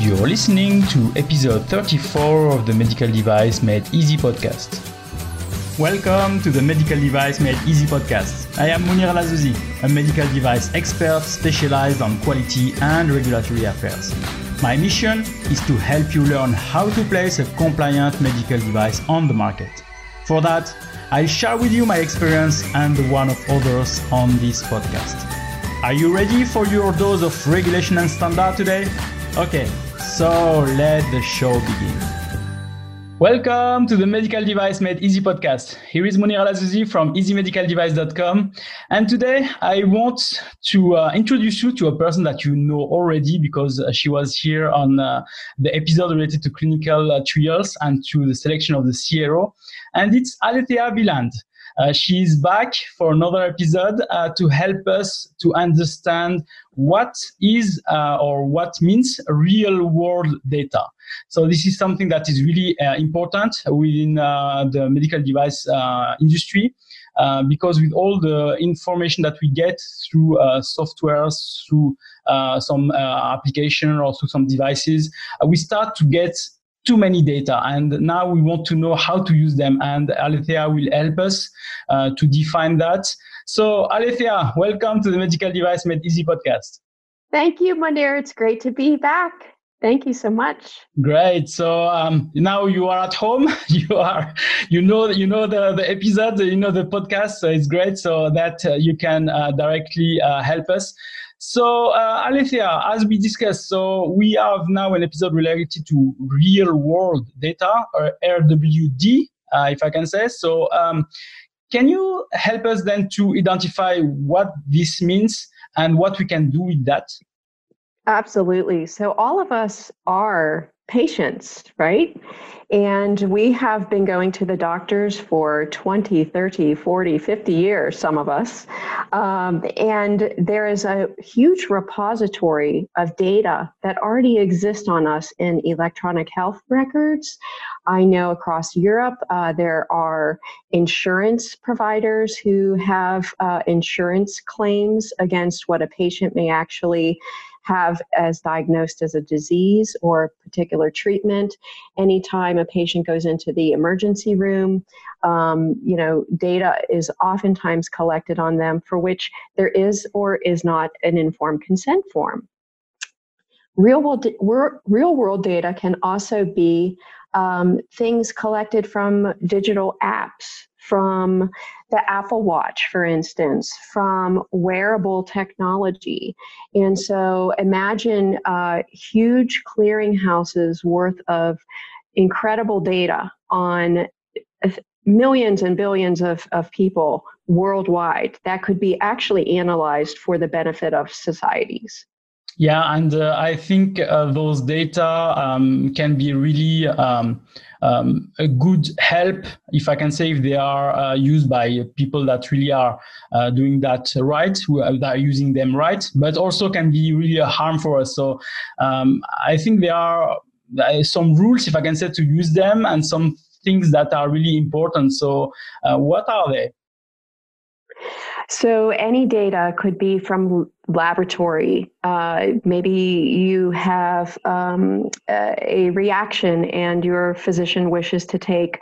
You're listening to episode 34 of the Medical Device Made Easy podcast. Welcome to the Medical Device Made Easy podcast. I am Monir Alazuzi, a medical device expert specialized on quality and regulatory affairs. My mission is to help you learn how to place a compliant medical device on the market. For that, I'll share with you my experience and the one of others on this podcast. Are you ready for your dose of regulation and standard today? Okay, so let the show begin. Welcome to the Medical Device Made Easy podcast. Here is Monir Alazuzi from easymedicaldevice.com. And today I want to introduce you to a person that you know already because she was here on the episode related to clinical trials and to the selection of the CRO. And it's Alethea Wieland. She is back for another episode to help us to understand what is or what means real-world data. So this is something that is really important within the medical device industry because with all the information that we get through softwares, through some application or through some devices, we start to get too many data, and now we want to know how to use them, and Alethea will help us to define that. So Alethea, welcome to the Medical Device Made Easy podcast. Thank you, Monir. It's great to be back. Thank you so much. Great. So now you are at home. You know the episode. You know the podcast. So it's great. So that you can directly help us. So Alethea, as we discussed, so we have now an episode related to real-world data, or RWD, if I can say. So can you help us then to identify what this means and what we can do with that? Absolutely. So all of us are patients, right? And we have been going to the doctors for 20, 30, 40, 50 years, some of us. And there is a huge repository of data that already exists on us in electronic health records. I know across Europe, there are insurance providers who have insurance claims against what a patient may actually have as diagnosed as a disease or particular treatment. Anytime a patient goes into the emergency room, data is oftentimes collected on them for which there is or is not an informed consent form. Real world data can also be things collected from digital apps, from the Apple Watch, for instance, from wearable technology. And so imagine huge clearinghouses worth of incredible data on millions and billions of people worldwide that could be actually analyzed for the benefit of societies. Yeah, and I think those data can be really a good help, if I can say, if they are used by people that really are doing that right, who are using them right, but also can be really a harm for us. So I think there are some rules, if I can say, to use them and some things that are really important. So what are they? So any data could be from laboratory. Maybe you have a reaction and your physician wishes to take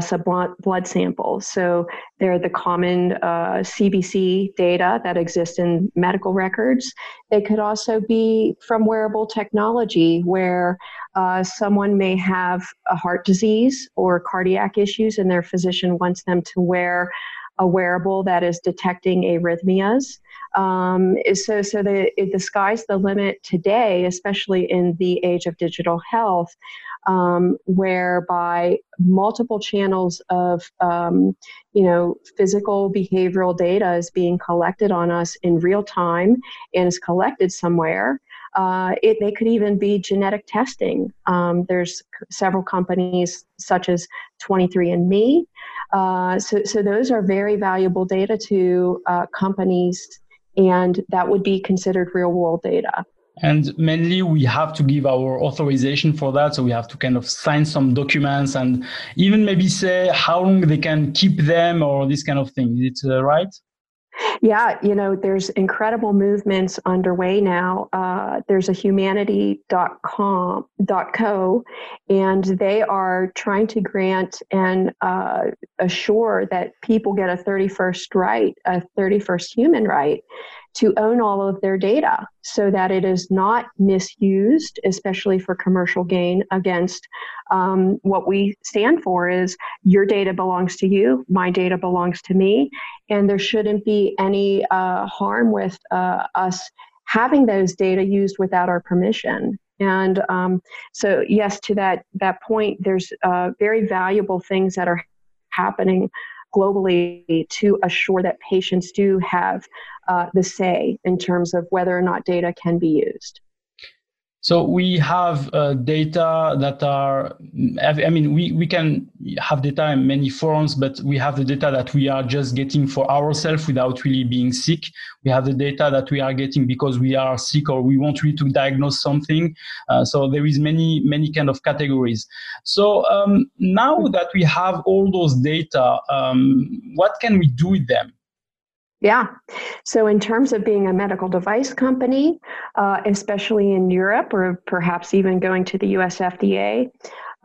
some blood sample. So they're the common CBC data that exists in medical records. They could also be from wearable technology where someone may have a heart disease or cardiac issues and their physician wants them to wear a wearable that is detecting arrhythmias. So the sky's the limit today, especially in the age of digital health, whereby multiple channels of physical behavioral data is being collected on us in real time and is collected somewhere. They could even be genetic testing. There's several companies such as 23andMe. So those are very valuable data to companies, and that would be considered real-world data. And mainly we have to give our authorization for that. So we have to kind of sign some documents and even maybe say how long they can keep them or this kind of thing. Is it right? Yeah, you know, there's incredible movements underway now. There's a humanity.com.co, and they are trying to grant and assure that people get a 31st right, a 31st human right, to own all of their data so that it is not misused, especially for commercial gain against what we stand for is your data belongs to you, my data belongs to me, and there shouldn't be any harm with us having those data used without our permission. And so yes, to that point, there's very valuable things that are happening globally to assure that patients do have the say in terms of whether or not data can be used. So we have data that are, I mean, we can have data in many forms, but we have the data that we are just getting for ourselves without really being sick. We have the data that we are getting because we are sick or we want really to diagnose something. So there is many kind of categories. So now that we have all those data, what can we do with them? Yeah. So in terms of being a medical device company, especially in Europe or perhaps even going to the US FDA,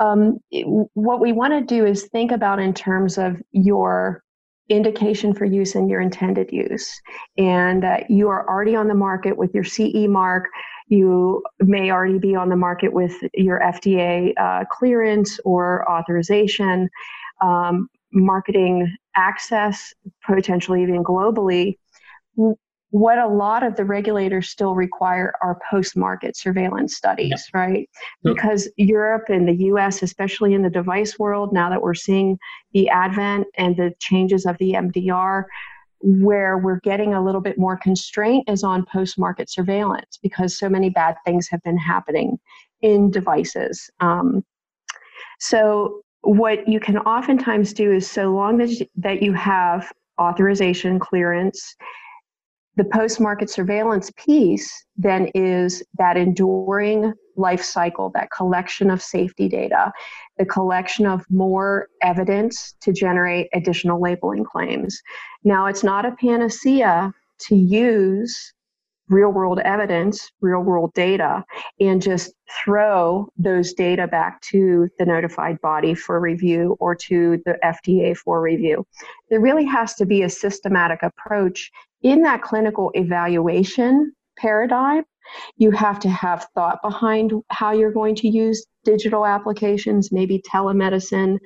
what we want to do is think about in terms of your indication for use and your intended use. And that you are already on the market with your CE mark. You may already be on the market with your FDA clearance or authorization, marketing access, potentially even globally. What a lot of the regulators still require are post-market surveillance studies, yeah. Right? Yeah. Because Europe and the US, especially in the device world, now that we're seeing the advent and the changes of the MDR, where we're getting a little bit more constraint is on post-market surveillance because so many bad things have been happening in devices. So what you can oftentimes do is, so long as that you have authorization clearance, the post-market surveillance piece then is that enduring life cycle, that collection of safety data, the collection of more evidence to generate additional labeling claims. Now, it's not a panacea to use real-world evidence, real-world data, and just throw those data back to the notified body for review or to the FDA for review. There really has to be a systematic approach in that clinical evaluation paradigm. You have to have thought behind how you're going to use digital applications, maybe telemedicine,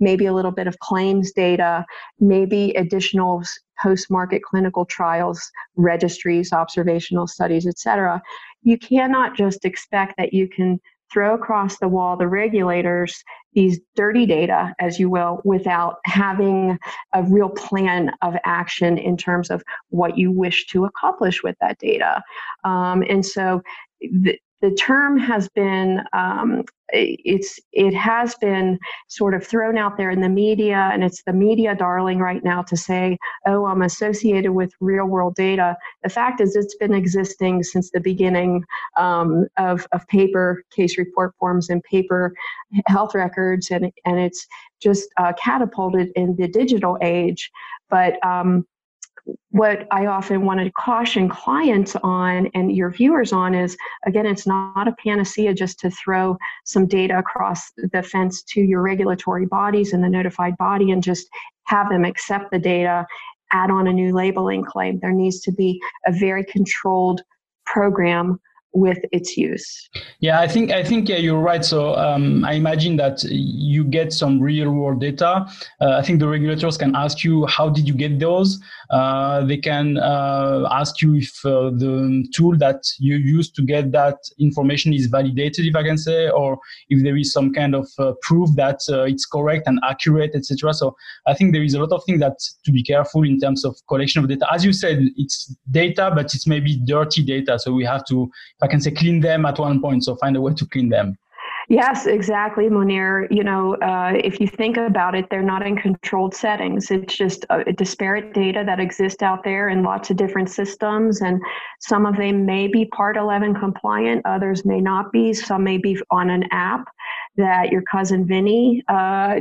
maybe a little bit of claims data, maybe additional post-market clinical trials, registries, observational studies, etc. You cannot just expect that you can throw across the wall the regulators these dirty data, as you will, without having a real plan of action in terms of what you wish to accomplish with that data. And so the term has been, it has been sort of thrown out there in the media, and it's the media darling right now to say, oh, I'm associated with real world data. The fact is it's been existing since the beginning of paper case report forms and paper health records, and it's just catapulted in the digital age. But what I often want to caution clients on and your viewers on is, again, it's not a panacea just to throw some data across the fence to your regulatory bodies and the notified body and just have them accept the data, add on a new labeling claim. There needs to be a very controlled program with its use. Yeah, I think yeah, you're right. So I imagine that you get some real world data. I think the regulators can ask you, how did you get those? They can ask you if the tool that you use to get that information is validated, if I can say, or if there is some kind of proof that it's correct and accurate, etc. So I think there is a lot of things that to be careful in terms of collection of data. As you said, it's data, but it's maybe dirty data. So we have to, I can say, clean them at one point, so find a way to clean them. Yes, exactly, Monir. You know, if you think about it, they're not in controlled settings. It's just disparate data that exists out there in lots of different systems, and some of them may be Part 11 compliant, others may not be, some may be on an app that your cousin Vinny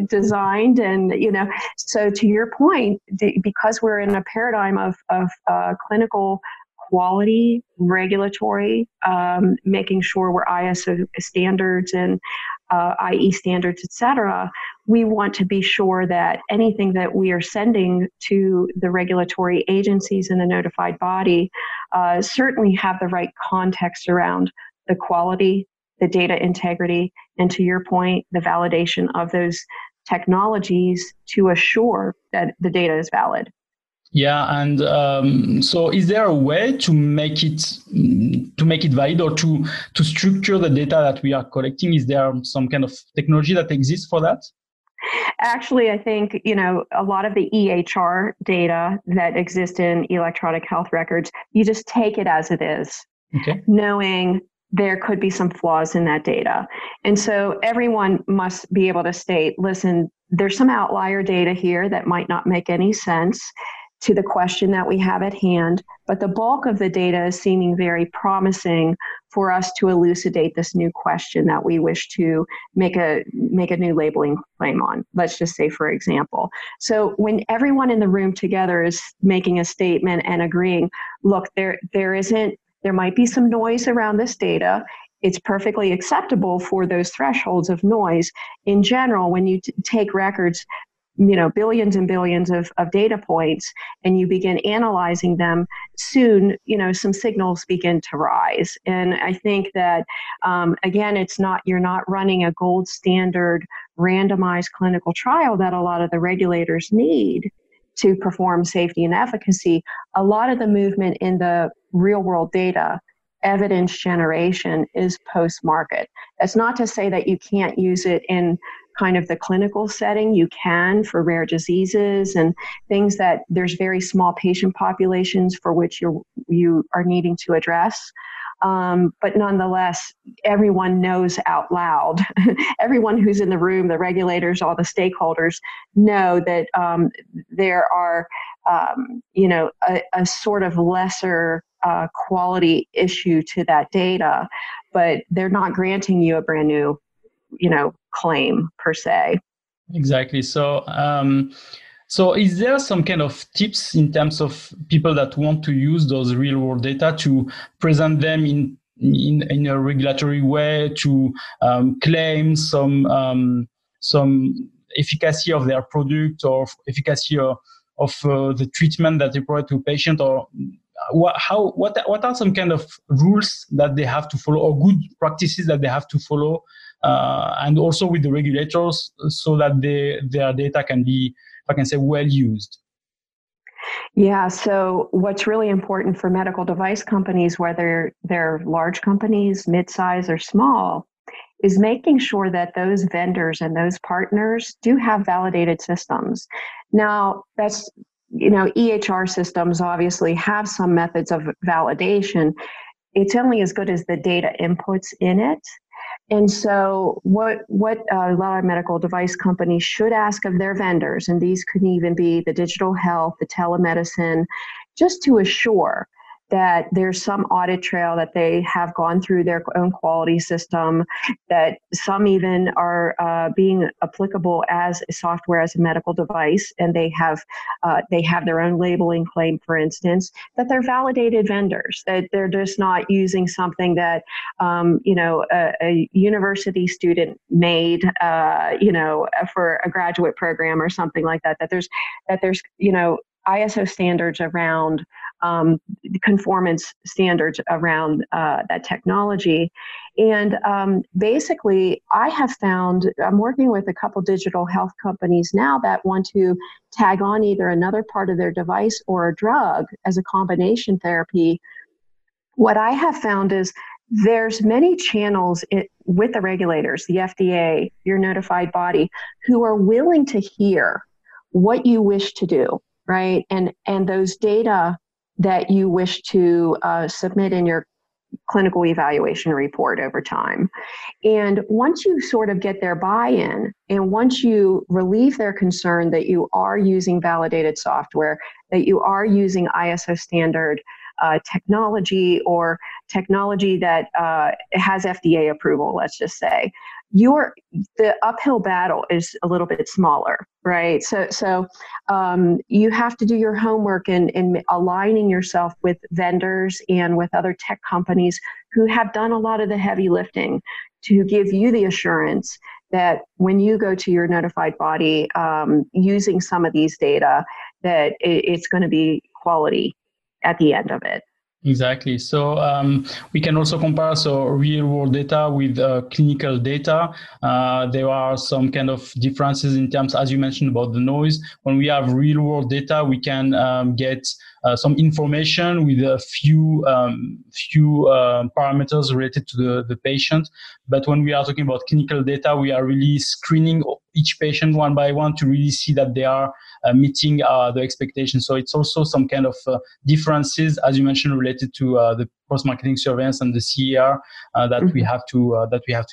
designed. And, you know, so to your point, because we're in a paradigm of clinical quality, regulatory, making sure we're ISO standards and IE standards, et cetera, we want to be sure that anything that we are sending to the regulatory agencies and the notified body certainly have the right context around the quality, the data integrity, and to your point, the validation of those technologies to assure that the data is valid. Yeah, and so is there a way to make it valid or to structure the data that we are collecting? Is there some kind of technology that exists for that? Actually, I think, you know, a lot of the EHR data that exists in electronic health records, you just take it as it is, okay, knowing there could be some flaws in that data. And so everyone must be able to state, listen, there's some outlier data here that might not make any sense to the question that we have at hand, but the bulk of the data is seeming very promising for us to elucidate this new question that we wish to make a new labeling claim on, let's just say, for example. So when everyone in the room together is making a statement and agreeing, look, there might be some noise around this data, it's perfectly acceptable for those thresholds of noise. In general, when you take records, you know, billions and billions of data points, and you begin analyzing them, soon, you know, some signals begin to rise. And I think that, again, you're not running a gold standard randomized clinical trial that a lot of the regulators need to perform safety and efficacy. A lot of the movement in the real world data evidence generation is post-market. That's not to say that you can't use it in kind of the clinical setting. You can, for rare diseases and things that there's very small patient populations for which you are needing to address. But nonetheless, everyone knows out loud, everyone who's in the room, the regulators, all the stakeholders know that there are, you know, a sort of lesser quality issue to that data, but they're not granting you a brand new, you know, claim per se. Exactly. So is there some kind of tips in terms of people that want to use those real world data to present them in a regulatory way, to claim some efficacy of their product or efficacy of the treatment that they provide to a patient, or what are some kind of rules that they have to follow or good practices that they have to follow, and also with the regulators, so that their data can be, if I can say, well used? Yeah, so what's really important for medical device companies, whether they're large companies, mid-size or small, is making sure that those vendors and those partners do have validated systems. Now, that's, you know, EHR systems obviously have some methods of validation. It's only as good as the data inputs in it. And so what a lot of medical device companies should ask of their vendors, and these could even be the digital health, the telemedicine, just to assure that there's some audit trail, that they have gone through their own quality system, that some even are being applicable as software as a medical device, and they have their own labeling claim, for instance, that they're validated vendors, that they're just not using something that, you know, a university student made, you know, for a graduate program or something like that, that there's, you know, ISO standards around conformance standards around that technology. And basically, I have found, I'm working with a couple digital health companies now that want to tag on either another part of their device or a drug as a combination therapy. What I have found is there's many channels with the regulators, the FDA, your notified body, who are willing to hear what you wish to do, right? And those data that you wish to submit in your clinical evaluation report over time. And once you sort of get their buy-in, and once you relieve their concern that you are using validated software, that you are using ISO standard technology or technology that has FDA approval, let's just say, the uphill battle is a little bit smaller, right? So you have to do your homework in aligning yourself with vendors and with other tech companies who have done a lot of the heavy lifting to give you the assurance that when you go to your notified body using some of these data, that it's going to be quality at the end of it. Exactly. So we can also compare real-world data with clinical data. There are some kind of differences in terms, as you mentioned, about the noise. When we have real-world data, we can get some information with a few parameters related to the patient. But when we are talking about clinical data, we are really screening each patient one by one to really see that they are meeting the expectations. So it's also some kind of differences, as you mentioned, related to the post-marketing surveillance and the CER that we have to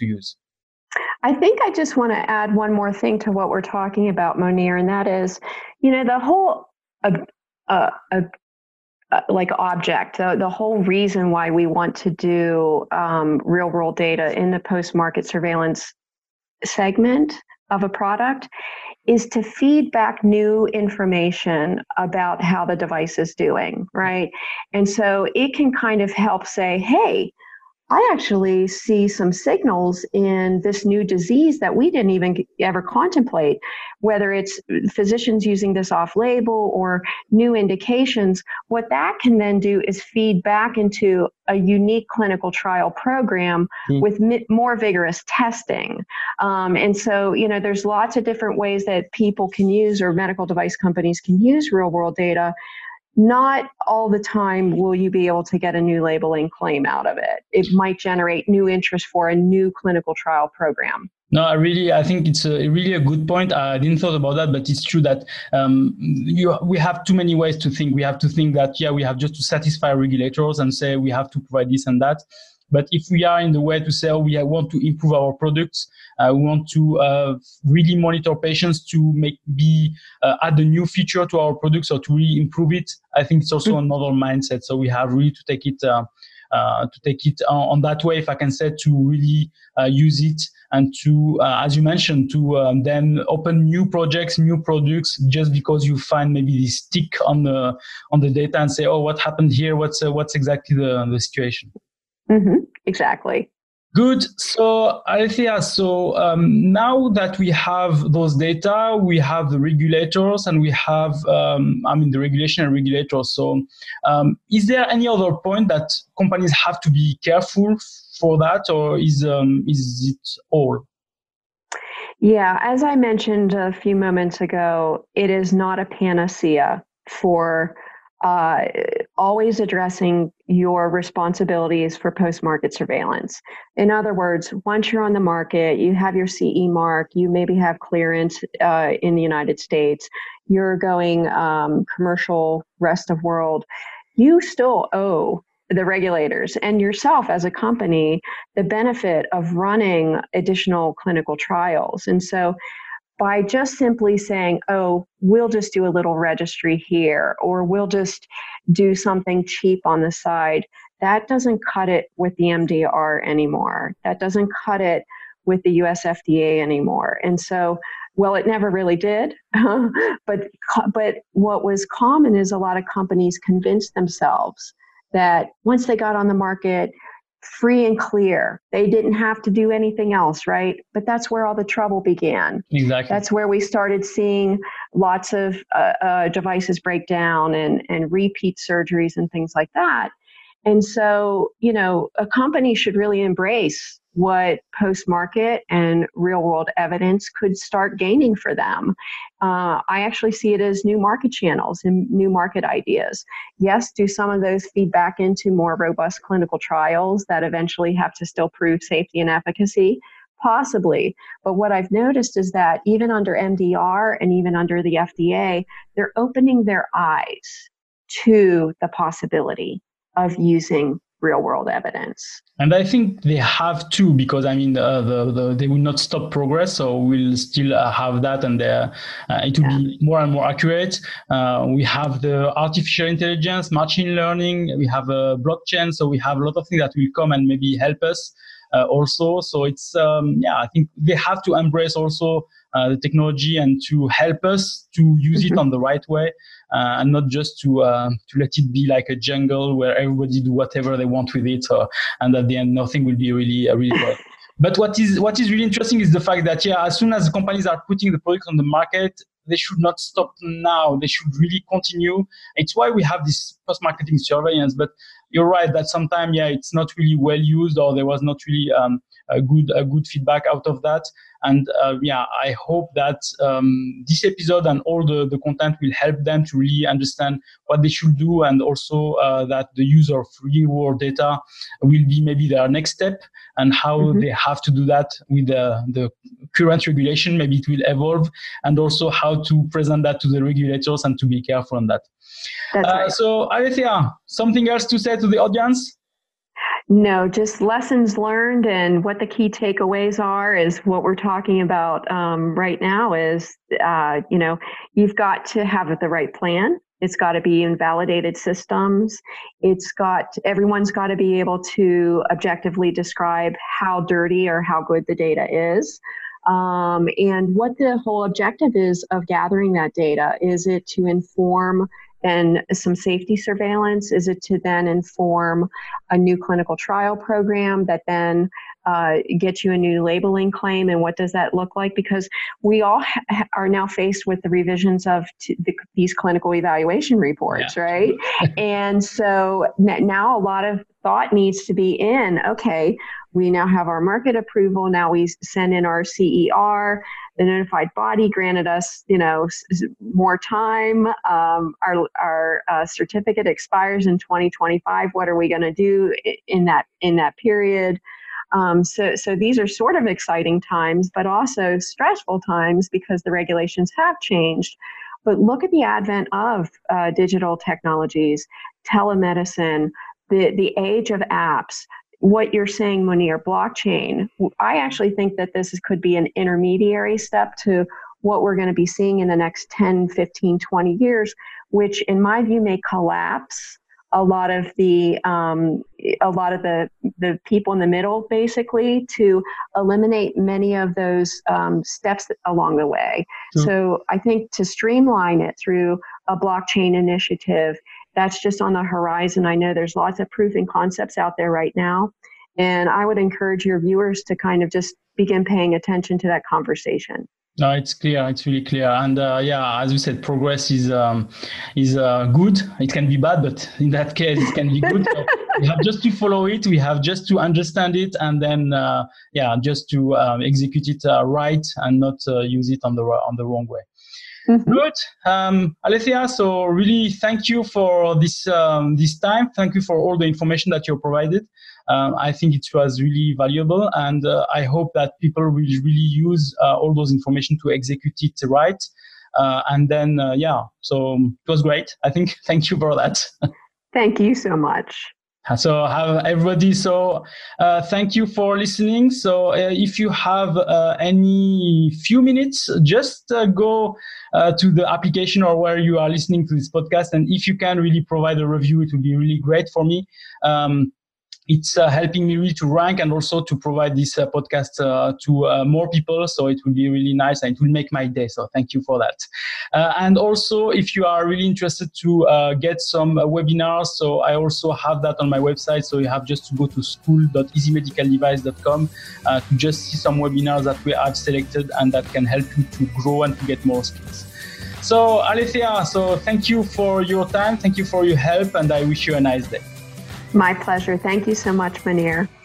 use. I think I just want to add one more thing to what we're talking about, Monir, and that is, the whole object. The whole reason why we want to do real-world data in the post-market surveillance segment of a product is to feed back new information about how the device is doing, right? And so it can kind of help say, hey, I actually see some signals in this new disease that we didn't even ever contemplate, whether it's physicians using this off-label or new indications. What that can then do is feed back into a unique clinical trial program with more vigorous testing. And so, there's lots of different ways that people can use, or medical device companies can use, real-world data. Not all the time will you be able to get a new labeling claim out of it. It might generate new interest for a new clinical trial program. No, I think it's really a good point. I didn't thought about that, but it's true that we have too many ways to think. We have to think that, we have just to satisfy regulators and say we have to provide this and that. But if we are in the way to say, we want to improve our products, we want to really monitor patients to add a new feature to our products or to really improve it, I think it's also another mindset. So we have really to take it on that way, if I can say, to really use it and to, as you mentioned, to then open new projects, new products, just because you find maybe this tick on the data and say, what happened here? What's exactly the situation? Mm-hmm. Exactly. Good. So, Alethea, now that we have those data, we have the regulators and we have, the regulation and regulators. So, is there any other point that companies have to be careful for that, or is it all? Yeah, as I mentioned a few moments ago, it is not a panacea for always addressing your responsibilities for post-market surveillance. In other words, once you're on the market, you have your CE mark, you maybe have clearance in the United States, you're going commercial, rest of world, you still owe the regulators and yourself as a company the benefit of running additional clinical trials. And so by just simply saying, we'll just do a little registry here, or we'll just do something cheap on the side, that doesn't cut it with the MDR anymore. That doesn't cut it with the US FDA anymore. And so, it never really did. but what was common is a lot of companies convinced themselves that once they got on the market, free and clear, they didn't have to do anything else, right? But that's where all the trouble began. Exactly. That's where we started seeing lots of devices break down and repeat surgeries and things like that. And so, a company should really embrace what post-market and real-world evidence could start gaining for them. I actually see it as new market channels and new market ideas. Yes, do some of those feed back into more robust clinical trials that eventually have to still prove safety and efficacy? Possibly. But what I've noticed is that even under MDR and even under the FDA, they're opening their eyes to the possibility of using real-world evidence. And I think they have to, because I mean, they will not stop progress, so we'll still have that, and it will be more and more accurate. We have the artificial intelligence, machine learning, we have a blockchain, so we have a lot of things that will come and maybe help us also. So it's, I think they have to embrace also the technology and to help us to use it on the right way. And not just to let it be like a jungle where everybody do whatever they want with it, and at the end nothing will be really good. But what is really interesting is the fact that as soon as the companies are putting the product on the market, they should not stop now. They should really continue. It's why we have this post-marketing surveillance. But you're right that sometimes it's not really well used, or there was not really a good feedback out of that. And I hope that this episode and all the content will help them to really understand what they should do, and also that the use of real-world data will be maybe their next step, and how they have to do that with the current regulation. Maybe it will evolve, and also how to present that to the regulators and to be careful on that. Right. So, Alethea, something else to say to the audience? No, just lessons learned, and what the key takeaways are is what we're talking about right now is, you've got to have the right plan. It's got to be in validated systems. Everyone's got to be able to objectively describe how dirty or how good the data is. And what the whole objective is of gathering that data. Is it to inform and some safety surveillance? Is it to then inform a new clinical trial program that then gets you a new labeling claim? And what does that look like? Because we all are now faced with the revisions of these clinical evaluation reports, right? And so now a lot of thought needs to be in, okay, we now have our market approval. Now we send in our CER. The notified body granted us, more time. Our certificate expires in 2025. What are we going to do in that period? So these are sort of exciting times, but also stressful times because the regulations have changed. But look at the advent of digital technologies, telemedicine, the age of apps. What you're saying, Monir, blockchain, I actually think that this could be an intermediary step to what we're going to be seeing in the next 10, 15, 20 years, which in my view may collapse a lot of the people in the middle, basically, to eliminate many of those steps along the way. Mm-hmm. So I think to streamline it through a blockchain initiative, that's just on the horizon. I know there's lots of proof and concepts out there right now. And I would encourage your viewers to kind of just begin paying attention to that conversation. No, it's clear. It's really clear. And as you said, progress is good. It can be bad, but in that case, it can be good. So we have just to follow it. We have just to understand it, and then just to execute it right and not use it on the wrong way. Mm-hmm. Good. Alethea, so really thank you for this time. Thank you for all the information that you provided. I think it was really valuable, and I hope that people will really use all those information to execute it right. So it was great. I think thank you for that. Thank you so much. So have everybody. So thank you for listening. So if you have any few minutes, just go to the application or where you are listening to this podcast. And if you can really provide a review, it would be really great for me. It's helping me really to rank and also to provide this podcast to more people. So it will be really nice and it will make my day. So thank you for that. And also, if you are really interested to get some webinars, so I also have that on my website. So you have just to go to school.easymedicaldevice.com to just see some webinars that we have selected and that can help you to grow and to get more skills. So Alethea, so thank you for your time. Thank you for your help. And I wish you a nice day. My pleasure. Thank you so much, Monir.